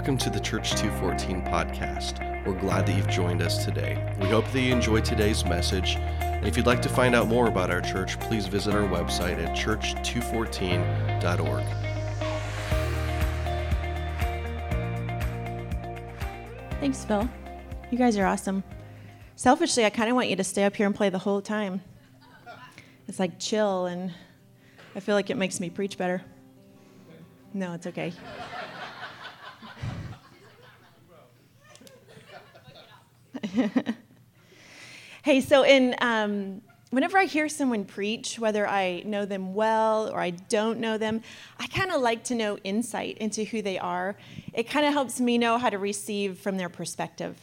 Welcome to the Church 214 podcast. We're glad that you've joined us today. We hope that you enjoyed today's message. And if you'd like to find out more about our church, please visit our website at church214.org. Thanks, Phil. You guys are awesome. Selfishly, I kind of want you to stay up here and play the whole time. It's like chill, and I feel like it makes me preach better. No, it's okay. Hey, so whenever I hear someone preach, whether I know them well or I don't know them, I kind of like to know insight into who they are. It kind of helps me know how to receive from their perspective.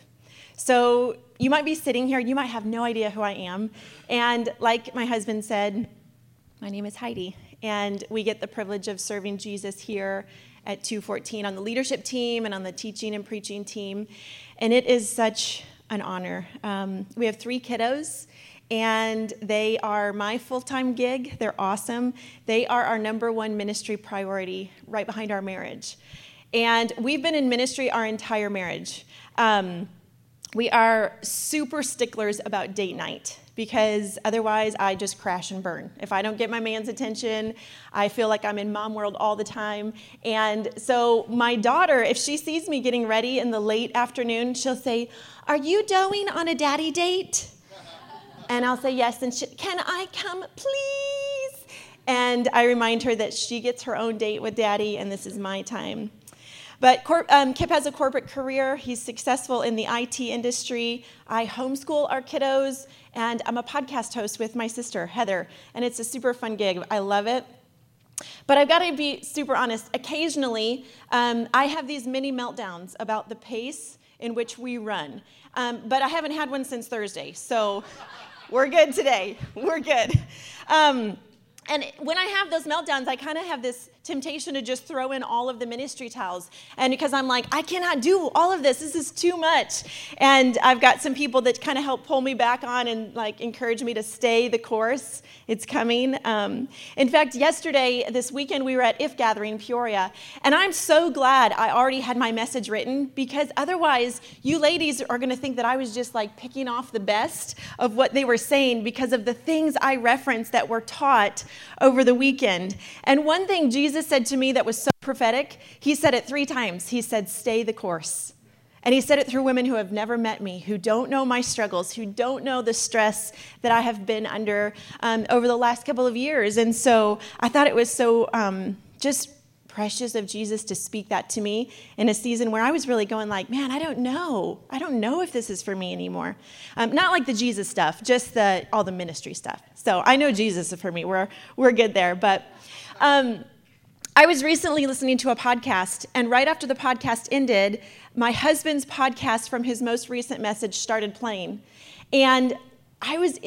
So you might be sitting here, you might have no idea who I am. And like my husband said, my name is Heidi, and we get the privilege of serving Jesus here at 214 on the leadership team and on the teaching and preaching team. And it is such an honor. We have three kiddos, and they are my full-time gig. They're awesome. They are our number one ministry priority, right behind our marriage. And we've been in ministry our entire marriage. We are super sticklers about date night, because otherwise I just crash and burn. If I don't get my man's attention, I feel like I'm in mom world all the time. And so my daughter, if she sees me getting ready in the late afternoon, she'll say, "Are you going on a daddy date?" And I'll say yes, and she, "Can I come, please?" And I remind her that she gets her own date with daddy, and this is my time. But Kip has a corporate career. He's successful in the IT industry. I homeschool our kiddos, and I'm a podcast host with my sister, Heather, and it's a super fun gig. I love it. But I've got to be super honest. Occasionally, I have these mini meltdowns about the pace in which we run. But I haven't had one since Thursday, so we're good today. We're good. And when I have those meltdowns, I kind of have this temptation to just throw in all of the ministry towels. And because I'm like, I cannot do all of this. This is too much. And I've got some people that kind of help pull me back on and like encourage me to stay the course. It's coming. In fact, this weekend, we were at If Gathering Peoria. And I'm so glad I already had my message written, because otherwise you ladies are going to think that I was just like picking off the best of what they were saying because of the things I referenced that were taught over the weekend. And one thing Jesus said to me that was so prophetic, he said it three times. He said, "Stay the course." And he said it through women who have never met me, who don't know my struggles, who don't know the stress that I have been under over the last couple of years. And so I thought it was so just precious of Jesus to speak that to me in a season where I was really going like, man, I don't know. I don't know if this is for me anymore. Not like the Jesus stuff, just all the ministry stuff. So I know Jesus is for me. We're good there. But I was recently listening to a podcast, and right after the podcast ended, my husband's podcast from his most recent message started playing. And I was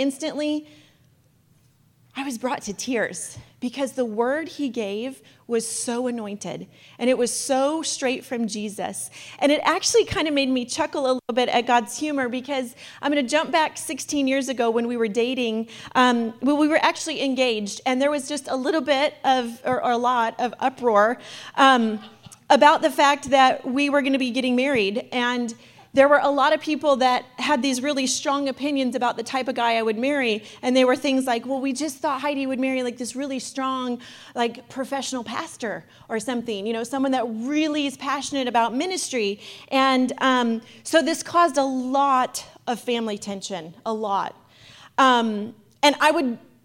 brought to tears, because the word he gave was so anointed, and it was so straight from Jesus. And it actually kind of made me chuckle a little bit at God's humor, because I'm going to jump back 16 years ago when we were dating. Well, we were actually engaged, and there was just a little bit of, or a lot of uproar about the fact that we were going to be getting married. And there were a lot of people that had these really strong opinions about the type of guy I would marry. And they were things like, well, we just thought Heidi would marry like this really strong, like professional pastor or something, you know, someone that really is passionate about ministry. And so this caused a lot of family tension, a lot. And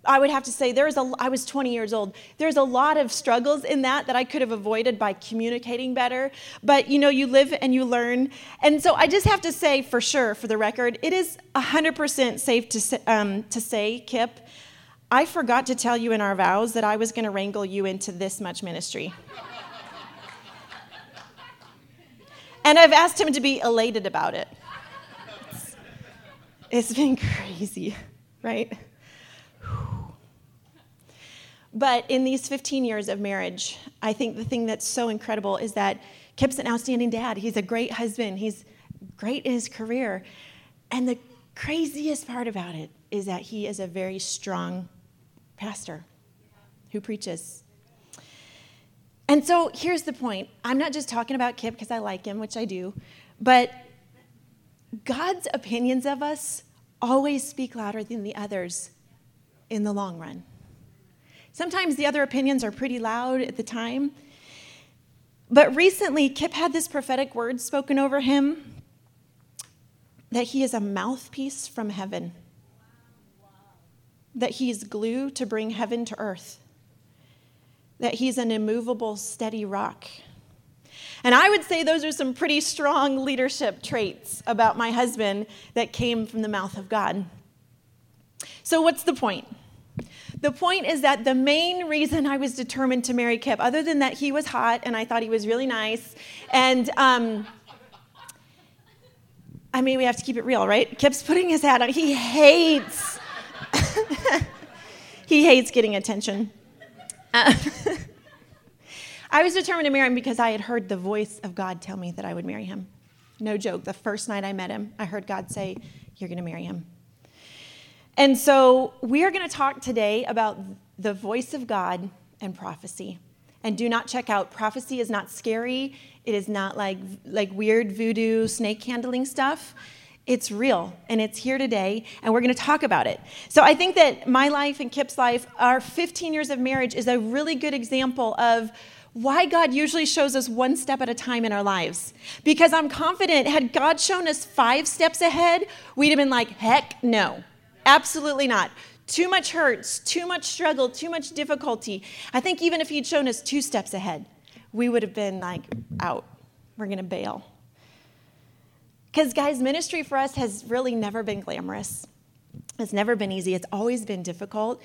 I would have to say I was 20 years old. There's a lot of struggles in that I could have avoided by communicating better. But, you know, you live and you learn. And so I just have to say for sure, for the record, it is 100% safe to say, Kip, I forgot to tell you in our vows that I was going to wrangle you into this much ministry. And I've asked him to be elated about it. It's been crazy, right? But in these 15 years of marriage, I think the thing that's so incredible is that Kip's an outstanding dad. He's a great husband. He's great in his career. And the craziest part about it is that he is a very strong pastor who preaches. And so here's the point. I'm not just talking about Kip because I like him, which I do, but God's opinions of us always speak louder than the others in the long run. Sometimes the other opinions are pretty loud at the time. But recently, Kip had this prophetic word spoken over him that he is a mouthpiece from heaven, that he's glue to bring heaven to earth, that he's an immovable, steady rock. And I would say those are some pretty strong leadership traits about my husband that came from the mouth of God. So what's the point? The point is that the main reason I was determined to marry Kip, other than that he was hot and I thought he was really nice, and I mean, we have to keep it real, right? Kip's putting his hat on. He hates, he hates getting attention. I was determined to marry him because I had heard the voice of God tell me that I would marry him. No joke. The first night I met him, I heard God say, "You're going to marry him." And so we are going to talk today about the voice of God and prophecy. And do not check out. Prophecy is not scary. It is not like weird voodoo snake handling stuff. It's real, and it's here today, and we're going to talk about it. So I think that my life and Kip's life, our 15 years of marriage, is a really good example of why God usually shows us one step at a time in our lives. Because I'm confident, had God shown us 5 steps ahead, we'd have been like, heck no. Absolutely not. Too much hurts, too much struggle, too much difficulty. I think even if he'd shown us 2 steps ahead, we would have been like, out. We're going to bail. Because, guys, ministry for us has really never been glamorous. It's never been easy. It's always been difficult.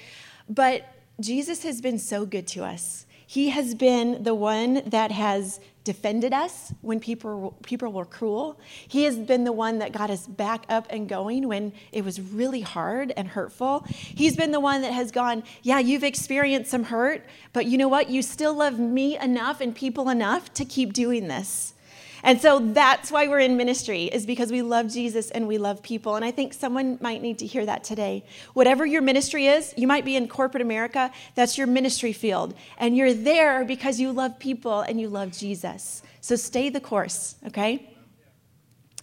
But Jesus has been so good to us. He has been the one that has defended us when people were cruel. He has been the one that got us back up and going when it was really hard and hurtful. He's been the one that has gone, yeah, you've experienced some hurt, but you know what? You still love me enough and people enough to keep doing this. And so that's why we're in ministry, is because we love Jesus and we love people. And I think someone might need to hear that today. Whatever your ministry is, you might be in corporate America, that's your ministry field. And you're there because you love people and you love Jesus. So stay the course, okay?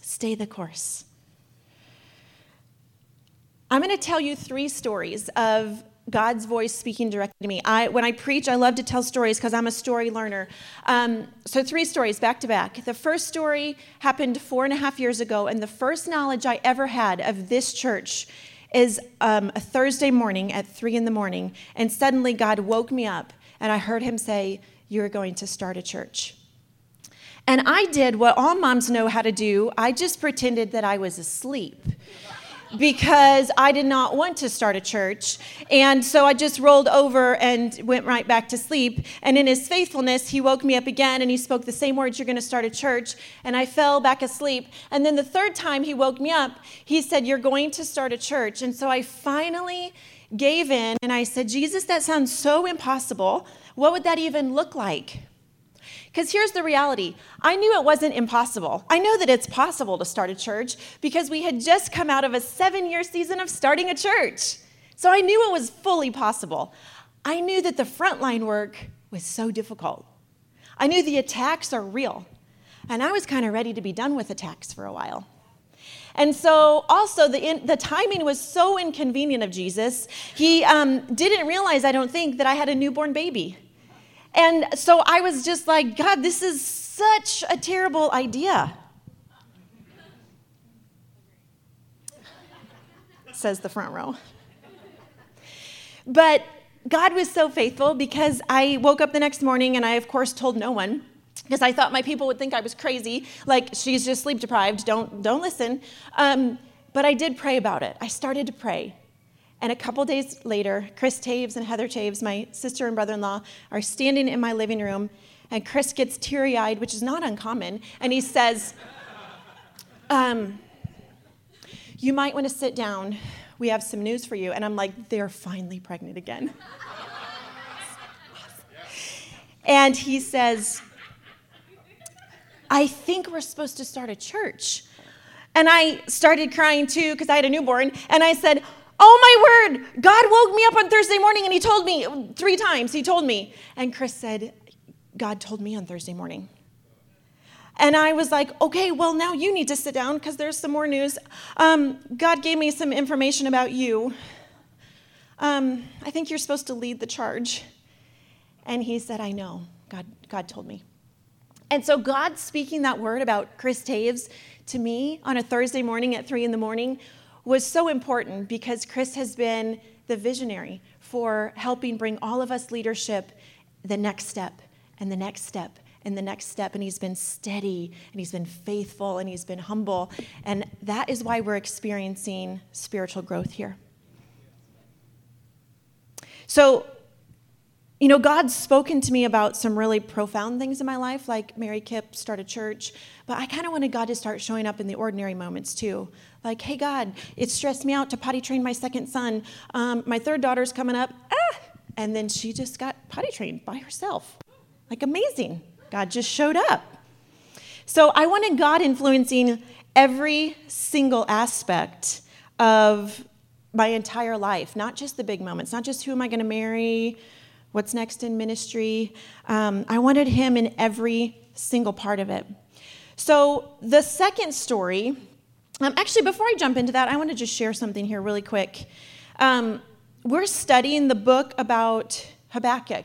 Stay the course. I'm going to tell you 3 stories of God's voice speaking directly to me. When I preach, I love to tell stories because I'm a story learner. So 3 stories back to back. The first story happened 4.5 years ago, and the first knowledge I ever had of this church is a Thursday morning at 3 a.m, and suddenly God woke me up, and I heard him say, "You're going to start a church." And I did what all moms know how to do. I just pretended that I was asleep, because I did not want to start a church. And so I just rolled over and went right back to sleep. And in his faithfulness, he woke me up again, and he spoke the same words, "You're going to start a church." And I fell back asleep. And then the third time he woke me up, he said, "You're going to start a church." And so I finally gave in, and I said, "Jesus, that sounds so impossible. What would that even look like?" Because here's the reality. I knew it wasn't impossible. I know that it's possible to start a church because we had just come out of a 7-year season of starting a church. So I knew it was fully possible. I knew that the frontline work was so difficult. I knew the attacks are real. And I was kind of ready to be done with attacks for a while. And so also the timing was so inconvenient of Jesus. He didn't realize, I don't think, that I had a newborn baby. And so I was just like, God, this is such a terrible idea, says the front row. But God was so faithful, because I woke up the next morning and I, of course, told no one, because I thought my people would think I was crazy, like, she's just sleep deprived, don't listen. But I did pray about it. I started to pray. And a couple days later, Chris Taves and Heather Taves, my sister and brother-in-law, are standing in my living room, and Chris gets teary-eyed, which is not uncommon, and he says, "You might want to sit down. We have some news for you." And I'm like, they're finally pregnant again. And he says, "I think we're supposed to start a church." And I started crying, too, because I had a newborn, and I said, "Oh, my word, God woke me up on Thursday morning, and he told me 3 times. He told me." And Chris said, God told me on Thursday morning. And I was like, okay, well, now you need to sit down because there's some more news. God gave me some information about you. I think you're supposed to lead the charge. And he said, I know. God told me. And so God speaking that word about Chris Taves to me on a Thursday morning at 3 a.m. was so important because Chris has been the visionary for helping bring all of us leadership the next step and the next step and the next step. And he's been steady and he's been faithful and he's been humble. And that is why we're experiencing spiritual growth here. So, you know, God's spoken to me about some really profound things in my life, like Mary Kipp, start a church. But I kind of wanted God to start showing up in the ordinary moments, too. Like, hey, God, it stressed me out to potty train my second son. My third daughter's coming up. And then she just got potty trained by herself. Like, amazing. God just showed up. So I wanted God influencing every single aspect of my entire life, not just the big moments, not just who am I going to marry, what's next in ministry. I wanted him in every single part of it. So the second story, actually, before I jump into that, I want to just share something here really quick. We're studying the book about Habakkuk.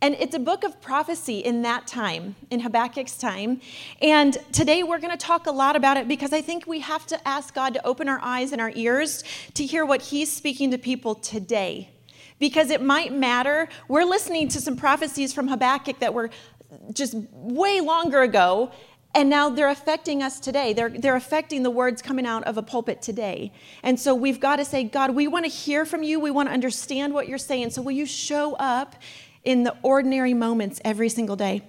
And it's a book of prophecy in that time, in Habakkuk's time. And today we're going to talk a lot about it because I think we have to ask God to open our eyes and our ears to hear what he's speaking to people today. Because it might matter. We're listening to some prophecies from Habakkuk that were just way longer ago, and now they're affecting us today. They're affecting the words coming out of a pulpit today. And so we've got to say, God, we want to hear from you. We want to understand what you're saying. So will you show up in the ordinary moments every single day?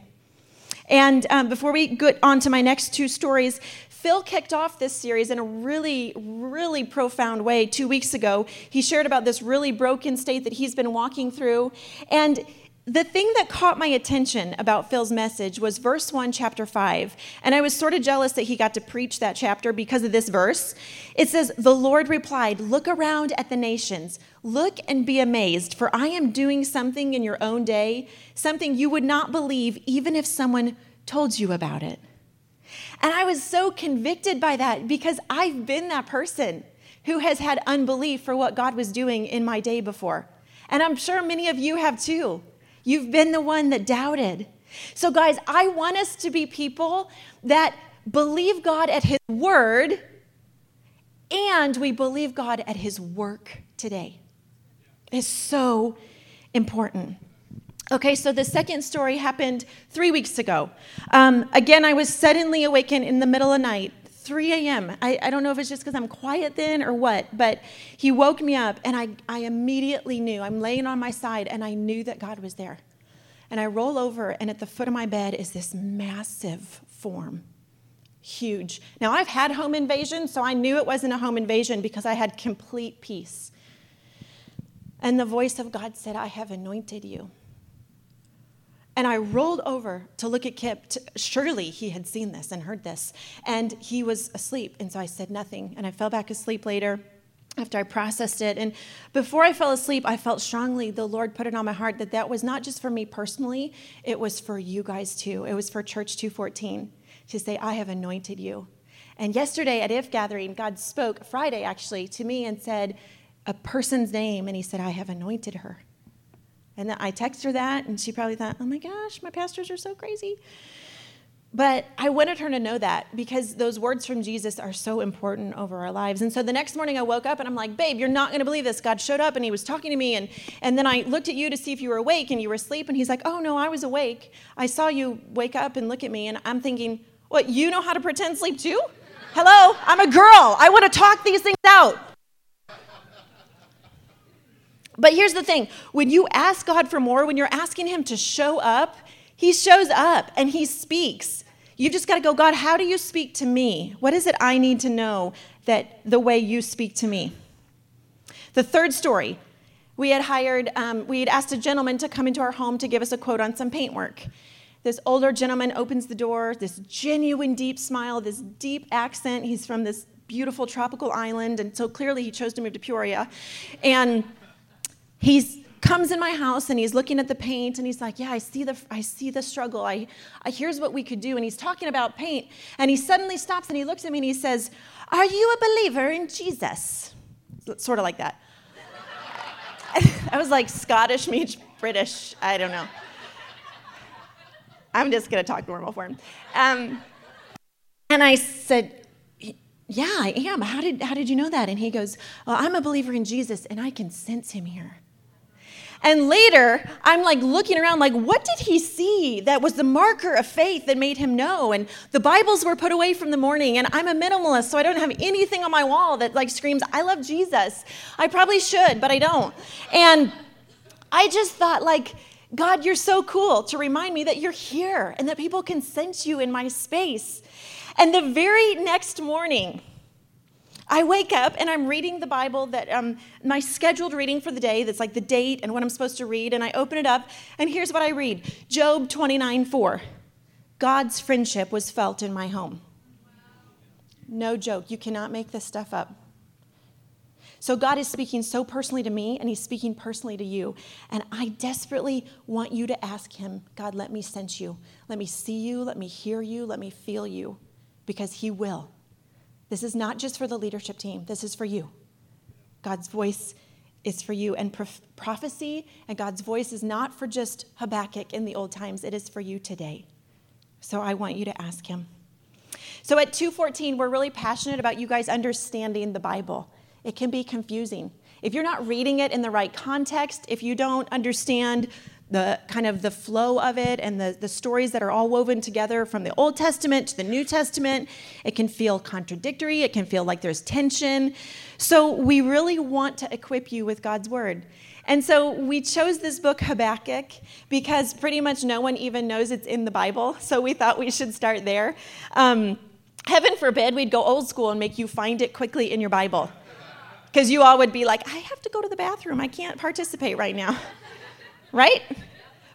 And before we get on to my next two stories, Phil kicked off this series in a really, really profound way 2 weeks ago. He shared about this really broken state that he's been walking through. And the thing that caught my attention about Phil's message was verse 1, chapter 5. And I was sort of jealous that he got to preach that chapter because of this verse. It says, "The Lord replied, look around at the nations. Look and be amazed, for I am doing something in your own day, something you would not believe even if someone told you about it." And I was so convicted by that because I've been that person who has had unbelief for what God was doing in my day before. And I'm sure many of you have too. You've been the one that doubted. So guys, I want us to be people that believe God at his word and we believe God at his work today. It's so important. Okay, so the second story happened 3 weeks ago. Again, I was suddenly awakened in the middle of the night, 3 a.m. I don't know if it's just because I'm quiet then or what, but he woke me up, and I immediately knew. I'm laying on my side, and I knew that God was there. And I roll over, and at the foot of my bed is this massive form. Huge. Now, I've had home invasion, so I knew it wasn't a home invasion because I had complete peace. And the voice of God said, "I have anointed you." And I rolled over to look at Kip. Surely he had seen this and heard this. And he was asleep. And so I said nothing. And I fell back asleep later after I processed it. And before I fell asleep, I felt strongly the Lord put it on my heart that that was not just for me personally. It was for you guys too. It was for Church 214 to say, "I have anointed you." And yesterday at If Gathering, God spoke, Friday actually, to me and said a person's name. And he said, "I have anointed her." And then I text her that, and she probably thought, "Oh my gosh, my pastors are so crazy." But I wanted her to know that because those words from Jesus are so important over our lives. And so the next morning I woke up, and I'm like, "Babe, you're not going to believe this. God showed up, and he was talking to me." And then I looked at you to see if you were awake, and you were asleep. And he's like, "Oh, no, I was awake. I saw you wake up and look at me." And I'm thinking, what, you know how to pretend sleep too? Hello, I'm a girl. I want to talk these things out. But here's the thing. When you ask God for more, when you're asking him to show up, he shows up and he speaks. You've just got to go, "God, how do you speak to me? What is it I need to know that the way you speak to me?" The third story, we had asked a gentleman to come into our home to give us a quote on some paintwork. This older gentleman opens the door, this genuine deep smile, this deep accent. He's from this beautiful tropical island, and so clearly he chose to move to Peoria. And he's comes in my house and he's looking at the paint and he's like, yeah, I see the struggle. Here's what we could do. And he's talking about paint and he suddenly stops and he looks at me and he says, are you a believer in Jesus? Sort of like that. I was like Scottish meets British. I don't know. I'm just going to talk normal for him. And I said, yeah, I am. How did you know that? And he goes, well, I'm a believer in Jesus and I can sense him here. And later, I'm like looking around like, what did he see that was the marker of faith that made him know? And the Bibles were put away from the morning, and I'm a minimalist, so I don't have anything on my wall that like screams, I love Jesus. I probably should, but I don't. And I just thought like, God, you're so cool to remind me that you're here and that people can sense you in my space. And the very next morning, I wake up and I'm reading the Bible that my scheduled reading for the day, that's like the date and what I'm supposed to read, and I open it up, and here's what I read. Job 29:4, God's friendship was felt in my home. No joke. You cannot make this stuff up. So God is speaking so personally to me, and he's speaking personally to you, and I desperately want you to ask him, God, let me sense you. Let me see you. Let me hear you. Let me feel you, because he will. This is not just for the leadership team. This is for you. God's voice is for you. And prophecy and God's voice is not for just Habakkuk in the old times. It is for you today. So I want you to ask him. So at 214, we're really passionate about you guys understanding the Bible. It can be confusing. If you're not reading it in the right context, if you don't understand the kind of the flow of it and the stories that are all woven together from the Old Testament to the New Testament, it can feel contradictory. It can feel like there's tension. So we really want to equip you with God's word. And so we chose this book, Habakkuk, because pretty much no one even knows it's in the Bible. So we thought we should start there. Heaven forbid we'd go old school and make you find it quickly in your Bible, because you all would be like, I have to go to the bathroom. I can't participate right now. Right?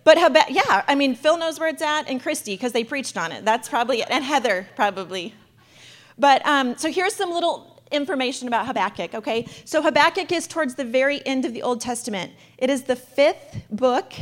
But yeah, I mean, Phil knows where it's at, and Christy, because they preached on it. That's probably it, and Heather, probably. But so here's some little information about Habakkuk, okay? So Habakkuk is towards the very end of the Old Testament. It is the fifth book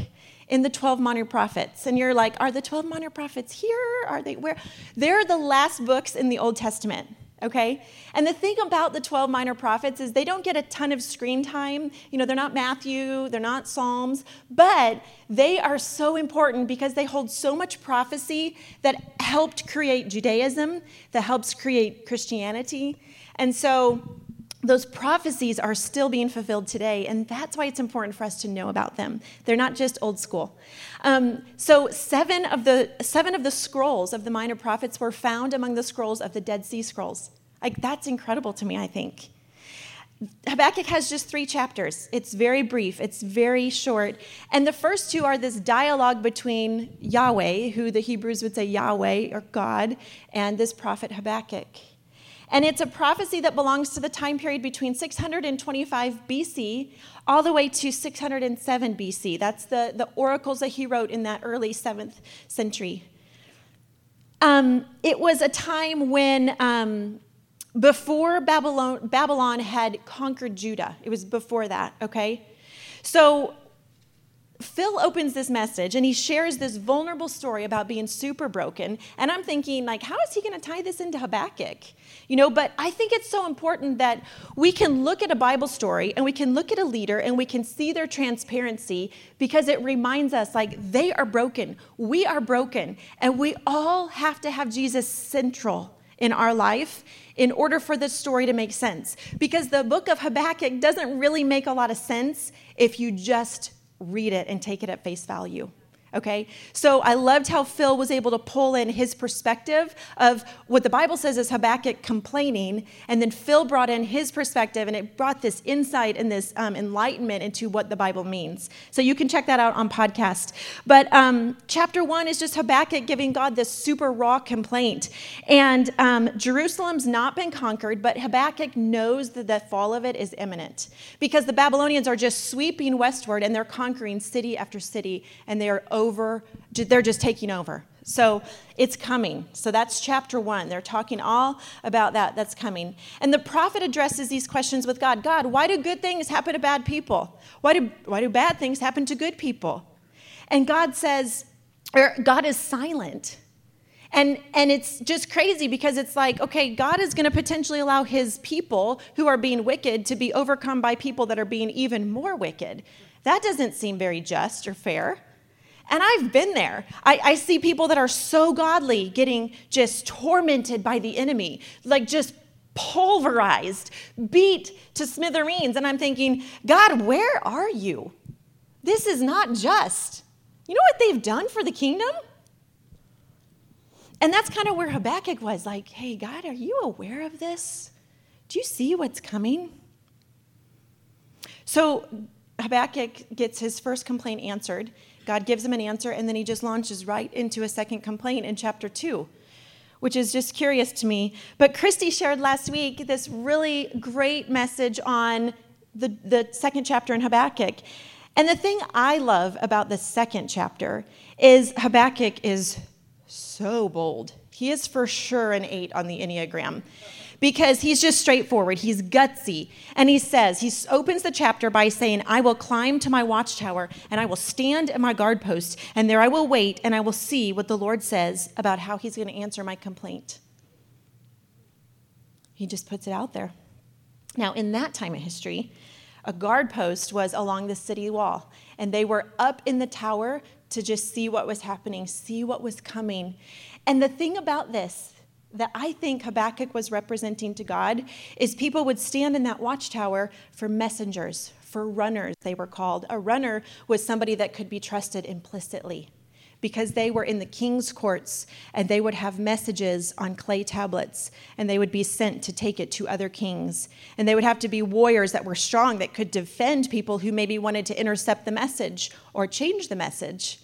in the 12 minor prophets. And you're like, are the 12 minor prophets here? Are they where? They're the last books in the Old Testament. Okay? And the thing about the 12 minor prophets is they don't get a ton of screen time. You know, they're not Matthew, they're not Psalms, but they are so important because they hold so much prophecy that helped create Judaism, that helps create Christianity. And so those prophecies are still being fulfilled today, and that's why it's important for us to know about them. They're not just old school. So seven of the scrolls of the minor prophets were found among the scrolls of the Dead Sea Scrolls. Like, that's incredible to me, I think. Habakkuk has just 3 chapters. It's very brief. It's very short. And the first 2 are this dialogue between Yahweh, who the Hebrews would say Yahweh, or God, and this prophet Habakkuk. And it's a prophecy that belongs to the time period between 625 BC all the way to 607 BC. That's the oracles that he wrote in that early 7th century. It was a time when, before Babylon had conquered Judah. It was before that, okay? So Phil opens this message, and he shares this vulnerable story about being super broken, and I'm thinking, like, how is he going to tie this into Habakkuk? You know, but I think it's so important that we can look at a Bible story, and we can look at a leader, and we can see their transparency, because it reminds us, like, they are broken, we are broken, and we all have to have Jesus central in our life in order for this story to make sense, because the book of Habakkuk doesn't really make a lot of sense if you just read it and take it at face value, okay? So I loved how Phil was able to pull in his perspective of what the Bible says is Habakkuk complaining, and then Phil brought in his perspective, and it brought this insight and this enlightenment into what the Bible means. So you can check that out on podcast. But chapter 1 is just Habakkuk giving God this super raw complaint, and Jerusalem's not been conquered, but Habakkuk knows that the fall of it is imminent, because the Babylonians are just sweeping westward, and they're conquering city after city, and they are over, they're just taking over. So it's coming. So that's chapter 1. They're talking all about that. That's coming. And the prophet addresses these questions with God. God, why do good things happen to bad people? Why do bad things happen to good people? And God says, or God is silent. And it's just crazy because it's like, okay, God is going to potentially allow his people who are being wicked to be overcome by people that are being even more wicked. That doesn't seem very just or fair. And I've been there. I see people that are so godly getting just tormented by the enemy, like just pulverized, beat to smithereens. And I'm thinking, God, where are you? This is not just. You know what they've done for the kingdom? And that's kind of where Habakkuk was, like, hey, God, are you aware of this? Do you see what's coming? So Habakkuk gets his first complaint answered. God gives him an answer, and then he just launches right into a second complaint in chapter 2, which is just curious to me. But Christy shared last week this really great message on the second chapter in Habakkuk. And the thing I love about the second chapter is Habakkuk is so bold. He is for sure an 8 on the Enneagram because he's just straightforward. He's gutsy. And he says, he opens the chapter by saying, I will climb to my watchtower and I will stand at my guard post and there I will wait and I will see what the Lord says about how he's going to answer my complaint. He just puts it out there. Now, in that time of history, a guard post was along the city wall and they were up in the tower to just see what was happening, see what was coming. And the thing about this that I think Habakkuk was representing to God is people would stand in that watchtower for messengers, for runners, they were called. A runner was somebody that could be trusted implicitly because they were in the king's courts and they would have messages on clay tablets and they would be sent to take it to other kings. And they would have to be warriors that were strong, that could defend people who maybe wanted to intercept the message or change the message.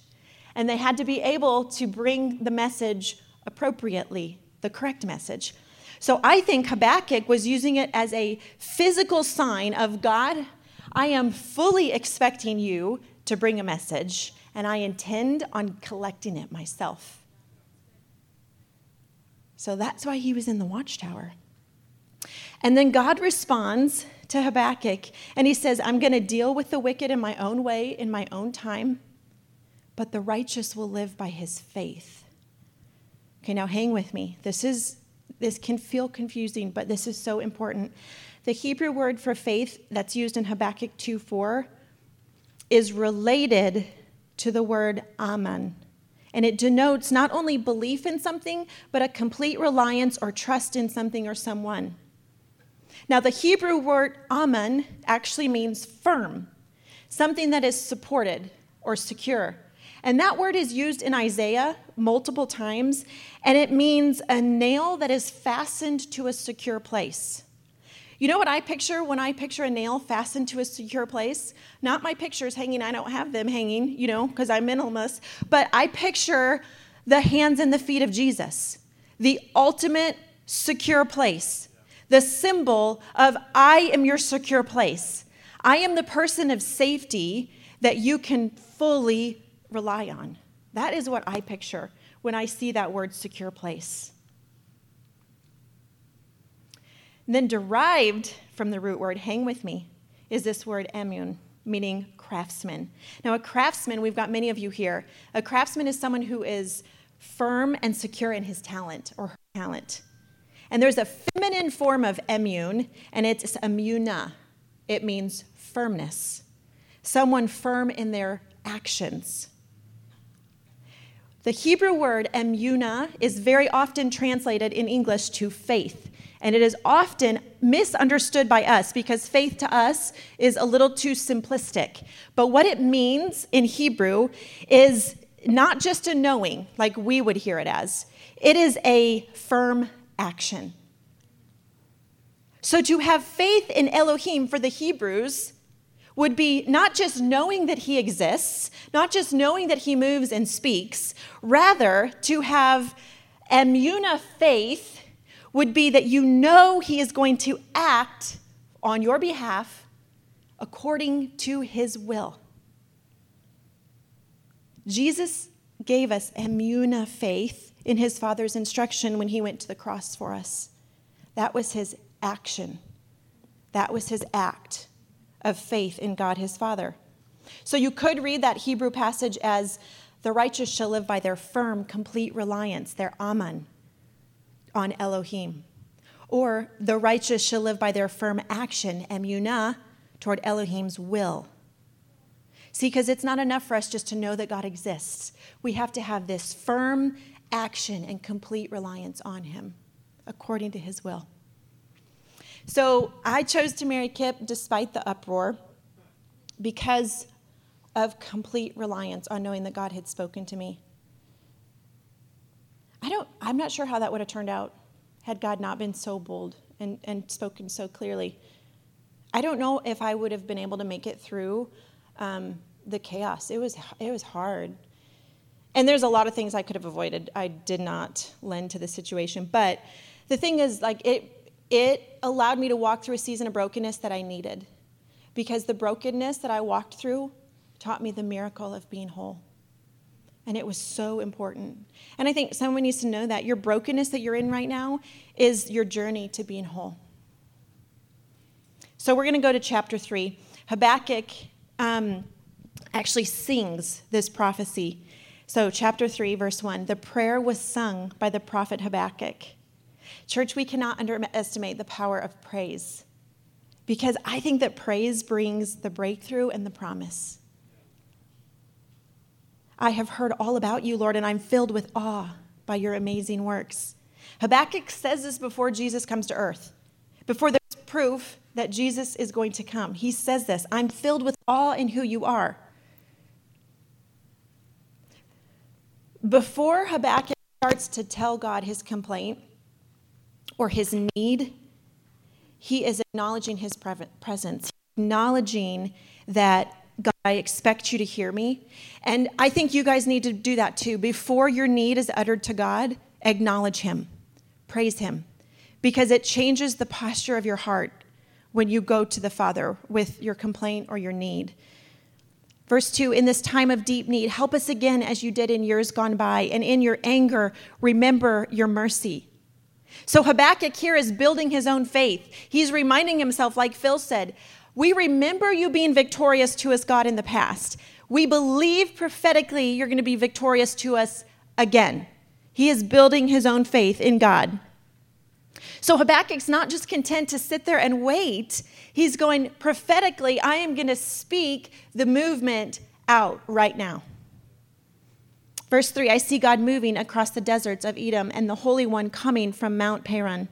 And they had to be able to bring the message appropriately, the correct message. So I think Habakkuk was using it as a physical sign of God, I am fully expecting you to bring a message, and I intend on collecting it myself. So that's why he was in the watchtower. And then God responds to Habakkuk, and he says, I'm going to deal with the wicked in my own way, in my own time, but the righteous will live by his faith. Okay, now hang with me. This can feel confusing, but this is so important. The Hebrew word for faith that's used in Habakkuk 2:4 is related to the word amen. And it denotes not only belief in something, but a complete reliance or trust in something or someone. Now, the Hebrew word amen actually means firm, something that is supported or secure. And that word is used in Isaiah multiple times, and it means a nail that is fastened to a secure place. You know what I picture when I picture a nail fastened to a secure place? Not my pictures hanging. I don't have them hanging, you know, because I'm minimalist. But I picture the hands and the feet of Jesus, the ultimate secure place, the symbol of I am your secure place. I am the person of safety that you can fully rely on. That is what I picture when I see that word secure place. And then derived from the root word, hang with me, is this word emun, meaning craftsman. Now, a craftsman, we've got many of you here. A craftsman is someone who is firm and secure in his talent or her talent. And there's a feminine form of emun, and it's emuna. It means firmness. Someone firm in their actions. The Hebrew word emuna is very often translated in English to faith. And it is often misunderstood by us because faith to us is a little too simplistic. But what it means in Hebrew is not just a knowing, like we would hear it as. It is a firm action. So to have faith in Elohim for the Hebrews would be not just knowing that he exists, not just knowing that he moves and speaks, rather to have emuna faith would be that you know he is going to act on your behalf according to his will. Jesus gave us immuna faith in his Father's instruction when he went to the cross for us. That was his action. That was his act of faith in God his Father. So you could read that Hebrew passage as the righteous shall live by their firm, complete reliance, their aman, on Elohim. Or the righteous shall live by their firm action, emunah, toward Elohim's will. See, because it's not enough for us just to know that God exists. We have to have this firm action and complete reliance on him according to his will. So I chose to marry Kip despite the uproar because of complete reliance on knowing that God had spoken to me. I'm not sure how that would have turned out had God not been so bold and spoken so clearly. I don't know if I would have been able to make it through the chaos. It was hard. And there's a lot of things I could have avoided. I did not lend to the situation. But the thing is, like, it allowed me to walk through a season of brokenness that I needed, because the brokenness that I walked through taught me the miracle of being whole. And it was so important. And I think someone needs to know that your brokenness that you're in right now is your journey to being whole. So we're going to go to chapter 3. Habakkuk actually sings this prophecy. So chapter 3, verse 1, the prayer was sung by the prophet Habakkuk. Church, we cannot underestimate the power of praise, because I think that praise brings the breakthrough and the promise. I have heard all about you, Lord, and I'm filled with awe by your amazing works. Habakkuk says this before Jesus comes to earth, before there's proof that Jesus is going to come. He says this, I'm filled with awe in who you are. Before Habakkuk starts to tell God his complaint or his need, he is acknowledging his presence, acknowledging that, God, I expect you to hear me. And I think you guys need to do that too. Before your need is uttered to God, acknowledge him. Praise him. Because it changes the posture of your heart when you go to the Father with your complaint or your need. Verse 2, in this time of deep need, help us again as you did in years gone by. And in your anger, remember your mercy. So Habakkuk here is building his own faith. He's reminding himself, like Phil said, we remember you being victorious to us, God, in the past. We believe prophetically you're going to be victorious to us again. He is building his own faith in God. So Habakkuk's not just content to sit there and wait. He's going, prophetically, I am going to speak the movement out right now. Verse 3, I see God moving across the deserts of Edom and the Holy One coming from Mount Paran.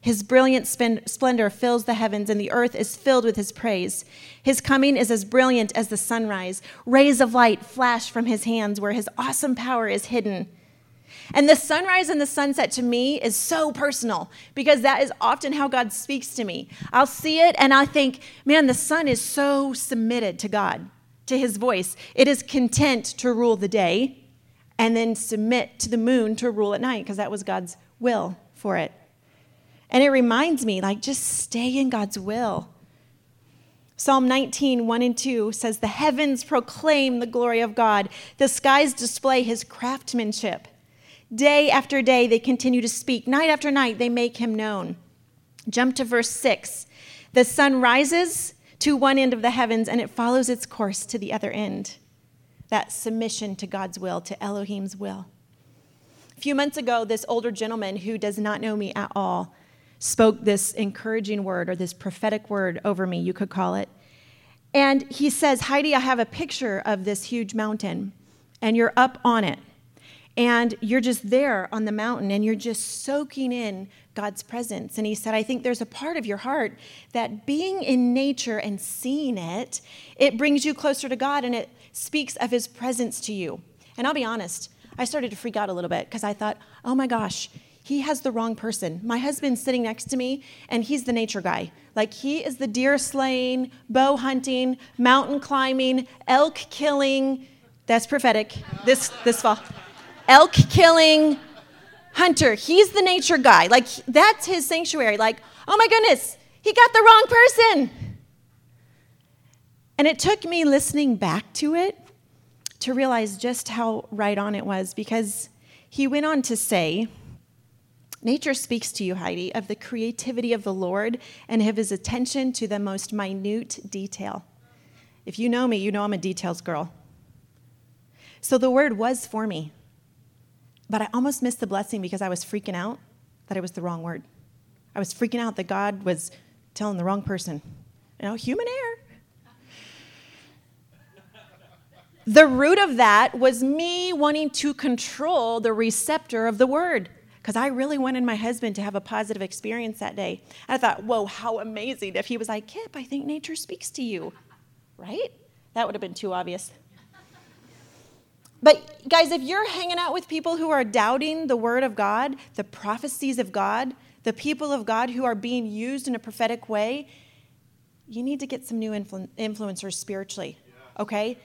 His brilliant splendor fills the heavens, and the earth is filled with his praise. His coming is as brilliant as the sunrise. Rays of light flash from his hands where his awesome power is hidden. And the sunrise and the sunset to me is so personal, because that is often how God speaks to me. I'll see it and I think, man, the sun is so submitted to God, to his voice. It is content to rule the day and then submit to the moon to rule at night, because that was God's will for it. And it reminds me, like, just stay in God's will. Psalm 19, 1 and 2 says, the heavens proclaim the glory of God. The skies display his craftsmanship. Day after day, they continue to speak. Night after night, they make him known. Jump to verse 6. The sun rises to one end of the heavens, and it follows its course to the other end. That submission to God's will, to Elohim's will. A few months ago, this older gentleman who does not know me at all spoke this encouraging word, or this prophetic word over me, you could call it. And he says, Heidi, I have a picture of this huge mountain, and you're up on it. And you're just there on the mountain, and you're just soaking in God's presence. And he said, I think there's a part of your heart that being in nature and seeing it, it brings you closer to God, and it speaks of his presence to you. And I'll be honest, I started to freak out a little bit, because I thought, oh my gosh, he has the wrong person. My husband's sitting next to me, and he's the nature guy. Like, he is the deer slaying, bow hunting, mountain climbing, elk killing. That's prophetic. This fall. Elk killing hunter. He's the nature guy. Like, that's his sanctuary. Like, oh my goodness, he got the wrong person. And it took me listening back to it to realize just how right on it was, because he went on to say, "Nature speaks to you, Heidi, of the creativity of the Lord and of his attention to the most minute detail." If you know me, you know I'm a details girl. So the word was for me, but I almost missed the blessing because I was freaking out that it was the wrong word. I was freaking out that God was telling the wrong person. You know, human error. The root of that was me wanting to control the receptor of the word, because I really wanted my husband to have a positive experience that day. And I thought, whoa, how amazing if he was like, "Kip, I think nature speaks to you," right? That would have been too obvious. But guys, if you're hanging out with people who are doubting the word of God, the prophecies of God, the people of God who are being used in a prophetic way, you need to get some new influencers spiritually, okay?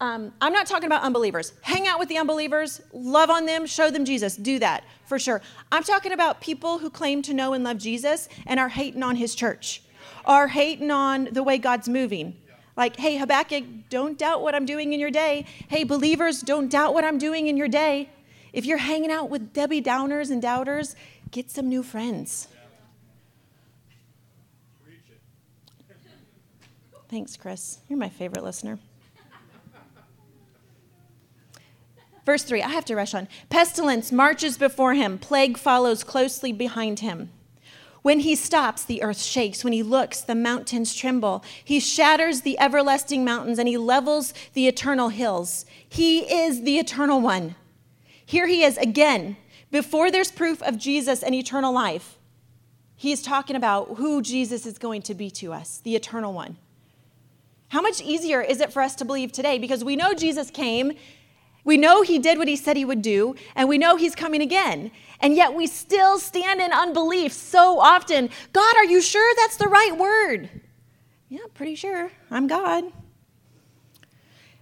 I'm not talking about unbelievers. Hang out with the unbelievers, love on them, show them Jesus. Do that, for sure. I'm talking about people who claim to know and love Jesus and are hating on his church, are hating on the way God's moving. Like, "Hey, Habakkuk, don't doubt what I'm doing in your day. Hey, believers, don't doubt what I'm doing in your day." If you're hanging out with Debbie Downers and doubters, get some new friends. Thanks, Chris. You're my favorite listener. Verse 3, I have to rush on. "Pestilence marches before him. Plague follows closely behind him. When he stops, the earth shakes. When he looks, the mountains tremble. He shatters the everlasting mountains, and he levels the eternal hills. He is the eternal one." Here he is again, before there's proof of Jesus and eternal life. He's talking about who Jesus is going to be to us, the eternal one. How much easier is it for us to believe today? Because we know Jesus came, we know he did what he said he would do, and we know he's coming again. And yet we still stand in unbelief so often. "God, are you sure that's the right word?" "Yeah, pretty sure. I'm God."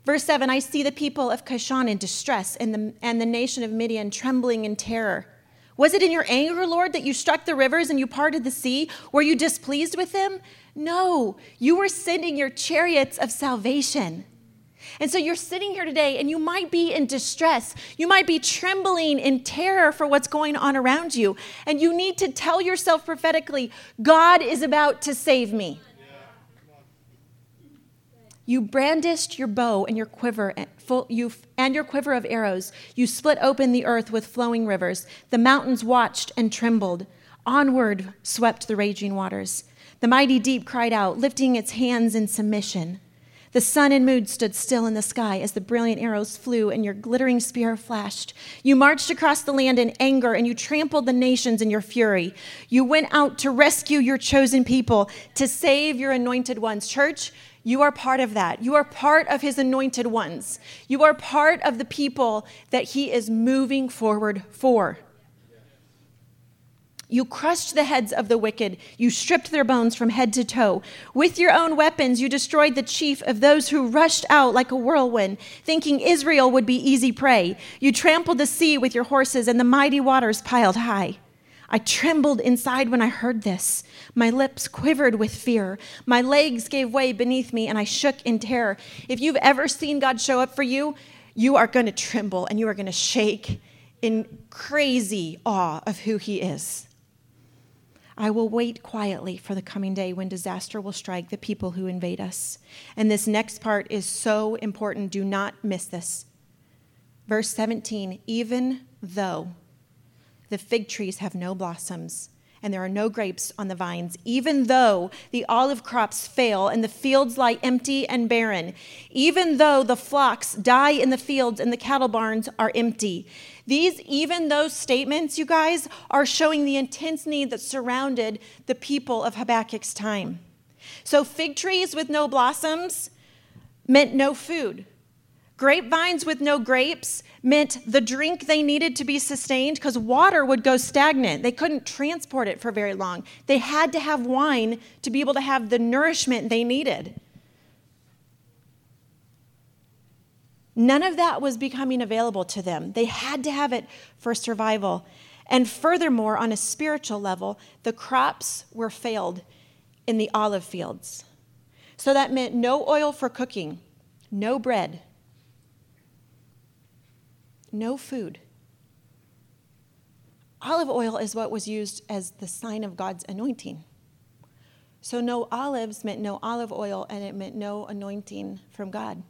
Verse 7, "I see the people of Kishon in distress and the nation of Midian trembling in terror. Was it in your anger, Lord, that you struck the rivers and you parted the sea? Were you displeased with them? No, you were sending your chariots of salvation." And so you're sitting here today and you might be in distress. You might be trembling in terror for what's going on around you. And you need to tell yourself prophetically, "God is about to save me." Yeah. "You brandished your bow and your quiver and your quiver of arrows. You split open the earth with flowing rivers. The mountains watched and trembled. Onward swept the raging waters. The mighty deep cried out, lifting its hands in submission. The sun and moon stood still in the sky as the brilliant arrows flew and your glittering spear flashed. You marched across the land in anger and you trampled the nations in your fury. You went out to rescue your chosen people, to save your anointed ones." Church, you are part of that. You are part of his anointed ones. You are part of the people that he is moving forward for. "You crushed the heads of the wicked. You stripped their bones from head to toe. With your own weapons, you destroyed the chief of those who rushed out like a whirlwind, thinking Israel would be easy prey. You trampled the sea with your horses, and the mighty waters piled high. I trembled inside when I heard this. My lips quivered with fear. My legs gave way beneath me, and I shook in terror." If you've ever seen God show up for you, you are going to tremble and you are going to shake in crazy awe of who he is. "I will wait quietly for the coming day when disaster will strike the people who invade us." And this next part is so important. Do not miss this. Verse 17, "Even though the fig trees have no blossoms and there are no grapes on the vines, even though the olive crops fail and the fields lie empty and barren, even though the flocks die in the fields and the cattle barns are empty." These even those statements, you guys, are showing the intense need that surrounded the people of Habakkuk's time. So fig trees with no blossoms meant no food. Grapevines with no grapes meant the drink they needed to be sustained, because water would go stagnant. They couldn't transport it for very long. They had to have wine to be able to have the nourishment they needed. None of that was becoming available to them. They had to have it for survival. And furthermore, on a spiritual level, the crops were failed in the olive fields. So that meant no oil for cooking, no bread, no food. Olive oil is what was used as the sign of God's anointing. So no olives meant no olive oil, and it meant no anointing from God.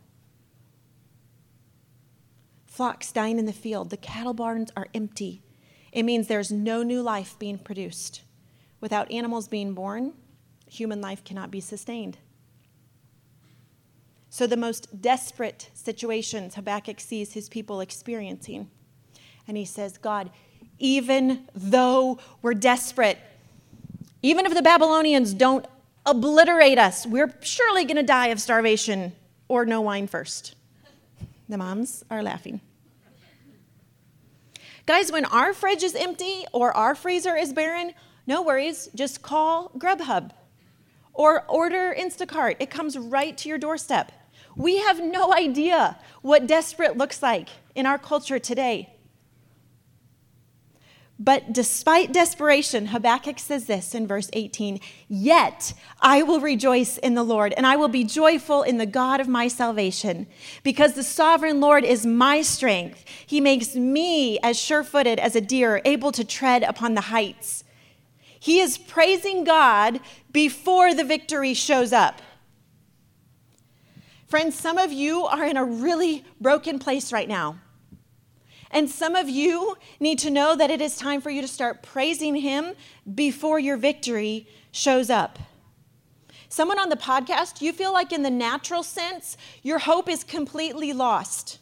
Flocks dying in the field. The cattle barns are empty. It means there's no new life being produced. Without animals being born, human life cannot be sustained. So the most desperate situations Habakkuk sees his people experiencing. And he says, God, even though we're desperate, even if the Babylonians don't obliterate us, we're surely going to die of starvation or no wine first. The moms are laughing. Guys, when our fridge is empty or our freezer is barren, no worries, just call Grubhub or order Instacart. It comes right to your doorstep. We have no idea what desperate looks like in our culture today. But despite desperation, Habakkuk says this in verse 18, "Yet I will rejoice in the Lord, and I will be joyful in the God of my salvation, because the sovereign Lord is my strength. He makes me as sure-footed as a deer, able to tread upon the heights." He is praising God before the victory shows up. Friends, some of you are in a really broken place right now. And some of you need to know that it is time for you to start praising him before your victory shows up. Someone on the podcast, you feel like in the natural sense, your hope is completely lost.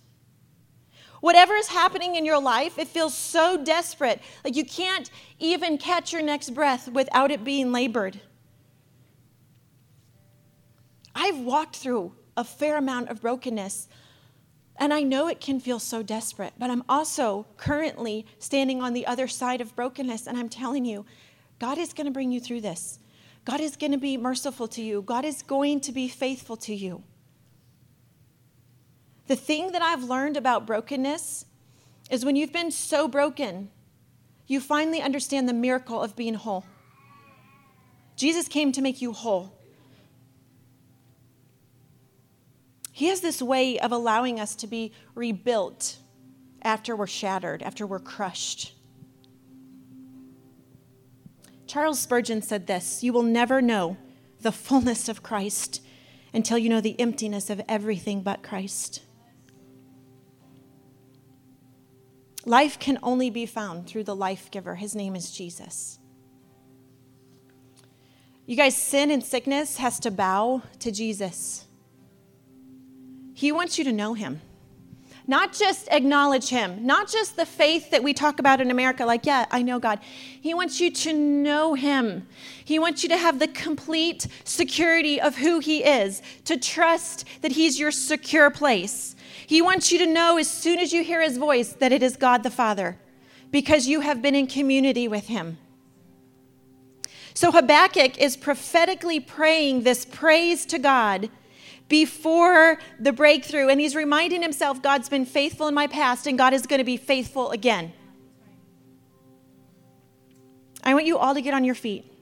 Whatever is happening in your life, it feels so desperate, like you can't even catch your next breath without it being labored. I've walked through a fair amount of brokenness, and I know it can feel so desperate, but I'm also currently standing on the other side of brokenness, and I'm telling you, God is going to bring you through this. God is going to be merciful to you. God is going to be faithful to you. The thing that I've learned about brokenness is when you've been so broken, you finally understand the miracle of being whole. Jesus came to make you whole. He has this way of allowing us to be rebuilt after we're shattered, after we're crushed. Charles Spurgeon said this, "You will never know the fullness of Christ until you know the emptiness of everything but Christ." Life can only be found through the life giver. His name is Jesus. You guys, sin and sickness has to bow to Jesus. He wants you to know him, not just acknowledge him, not just the faith that we talk about in America, like, yeah, I know God. He wants you to know him. He wants you to have the complete security of who he is, to trust that he's your secure place. He wants you to know as soon as you hear his voice that it is God the Father, because you have been in community with him. So Habakkuk is prophetically praying this praise to God before the breakthrough. And he's reminding himself, God's been faithful in my past, and God is going to be faithful again. I want you all to get on your feet.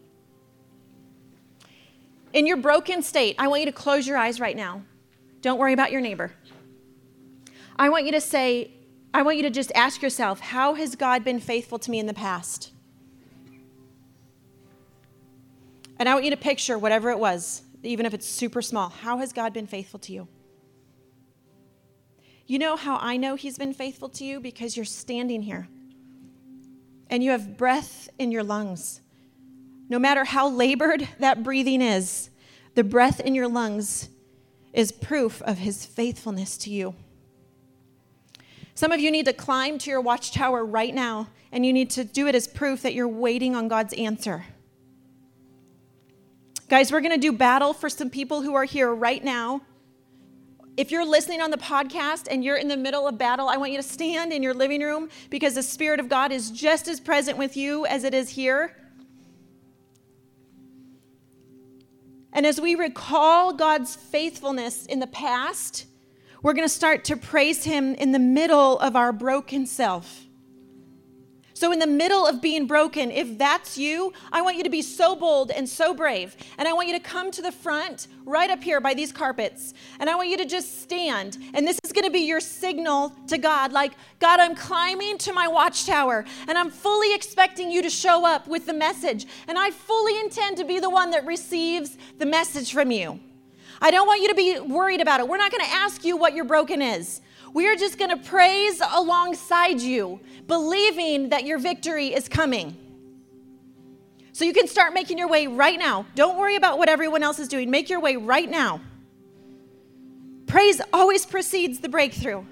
In your broken state, I want you to close your eyes right now. Don't worry about your neighbor. I want you to say, I want you to just ask yourself, how has God been faithful to me in the past? And I want you to picture whatever it was. Even if it's super small, how has God been faithful to you? You know how I know he's been faithful to you? Because you're standing here and you have breath in your lungs. No matter how labored that breathing is, the breath in your lungs is proof of his faithfulness to you. Some of you need to climb to your watchtower right now, and you need to do it as proof that you're waiting on God's answer. Guys, we're going to do battle for some people who are here right now. If you're listening on the podcast and you're in the middle of battle, I want you to stand in your living room, because the Spirit of God is just as present with you as it is here. And as we recall God's faithfulness in the past, we're going to start to praise him in the middle of our broken self. So in the middle of being broken, if that's you, I want you to be so bold and so brave. And I want you to come to the front right up here by these carpets. And I want you to just stand. And this is going to be your signal to God. Like, God, I'm climbing to my watchtower. And I'm fully expecting you to show up with the message. And I fully intend to be the one that receives the message from you. I don't want you to be worried about it. We're not going to ask you what your broken is. We are just going to praise alongside you, believing that your victory is coming. So you can start making your way right now. Don't worry about what everyone else is doing. Make your way right now. Praise always precedes the breakthrough.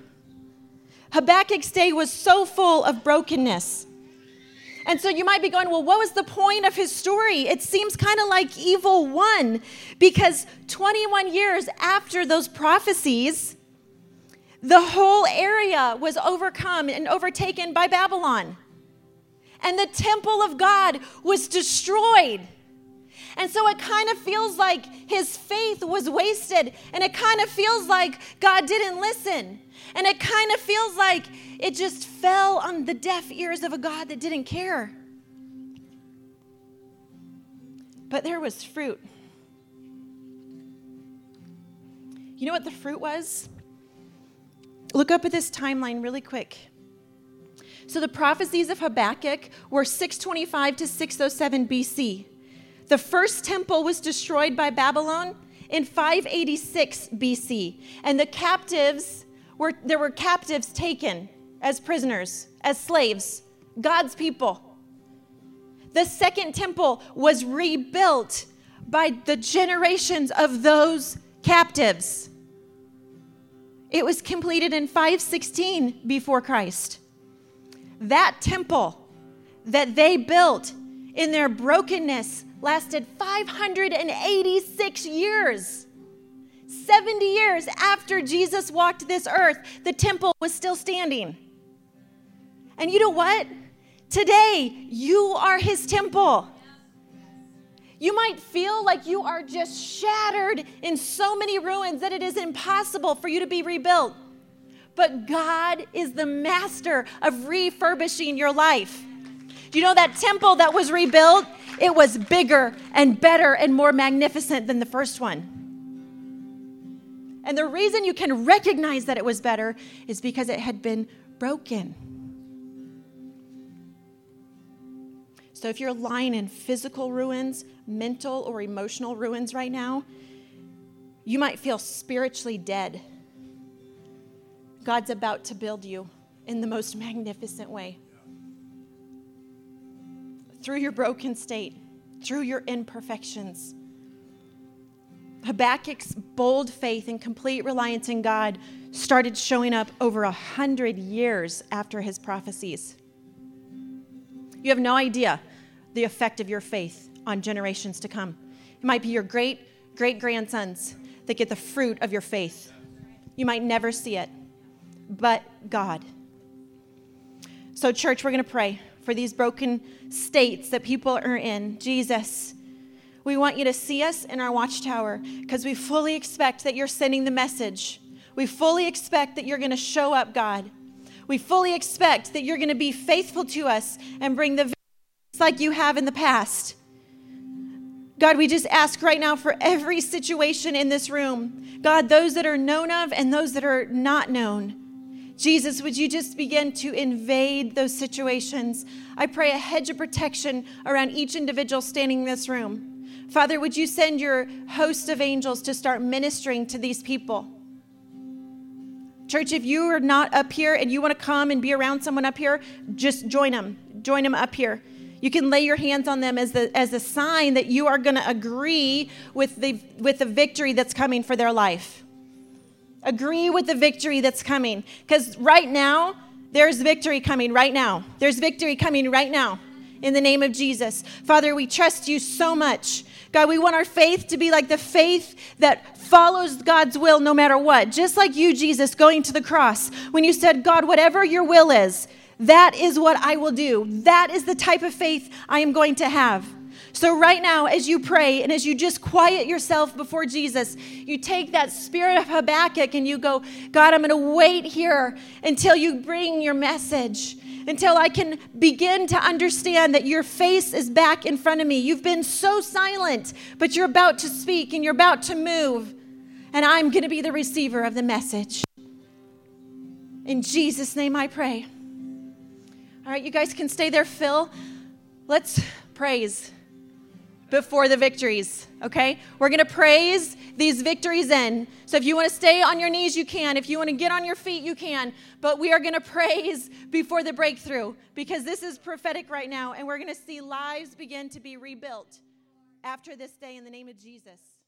Habakkuk's day was so full of brokenness. And so you might be going, well, what was the point of his story? It seems kind of like evil won, because 21 years after those prophecies, the whole area was overcome and overtaken by Babylon. And the temple of God was destroyed. And so it kind of feels like his faith was wasted. And it kind of feels like God didn't listen. And it kind of feels like it just fell on the deaf ears of a God that didn't care. But there was fruit. You know what the fruit was? Look up at this timeline really quick. So the prophecies of Habakkuk were 625 to 607 BC. The first temple was destroyed by Babylon in 586 BC. And the captives were, there were captives taken as prisoners, as slaves, God's people. The second temple was rebuilt by the generations of those captives. It was completed in 516 before Christ. That temple that they built in their brokenness lasted 586 years. 70 years after Jesus walked this earth, the temple was still standing. And you know what? Today, you are his temple. You might feel like you are just shattered in so many ruins that it is impossible for you to be rebuilt. But God is the master of refurbishing your life. Do you know that temple that was rebuilt? It was bigger and better and more magnificent than the first one. And the reason you can recognize that it was better is because it had been broken. So if you're lying in physical ruins, mental or emotional ruins right now, you might feel spiritually dead. God's about to build you in the most magnificent way. Through your broken state, through your imperfections. Habakkuk's bold faith and complete reliance in God started showing up over 100 years after his prophecies. You have no idea the effect of your faith on generations to come. It might be your great-great-grandsons that get the fruit of your faith. You might never see it, but God. So, church, we're going to pray for these broken states that people are in. Jesus, we want you to see us in our watchtower, because we fully expect that you're sending the message. We fully expect that you're going to show up, God. We fully expect that you're going to be faithful to us and bring the victory like you have in the past. God, we just ask right now for every situation in this room. God, those that are known of and those that are not known. Jesus, would you just begin to invade those situations? I pray a hedge of protection around each individual standing in this room. Father, would you send your host of angels to start ministering to these people? Church, if you are not up here and you want to come and be around someone up here, just join them. Join them up here. You can lay your hands on them as a sign that you are going to agree with the victory that's coming for their life. Agree with the victory that's coming. Because right now, there's victory coming right now. There's victory coming right now. In the name of Jesus. Father, we trust you so much. God, we want our faith to be like the faith that follows God's will no matter what. Just like you, Jesus, going to the cross. When you said, God, whatever your will is, that is what I will do. That is the type of faith I am going to have. So right now, as you pray and as you just quiet yourself before Jesus, you take that spirit of Habakkuk and you go, God, I'm going to wait here until you bring your message. until I can begin to understand that your face is back in front of me. You've been so silent, but you're about to speak and you're about to move, and I'm going to be the receiver of the message. In Jesus' name I pray. All right, you guys can stay there, Phil. Let's praise before the victories, okay? We're going to praise these victories in. So if you want to stay on your knees, you can. If you want to get on your feet, you can. But we are going to praise before the breakthrough, because this is prophetic right now, and we're going to see lives begin to be rebuilt after this day in the name of Jesus.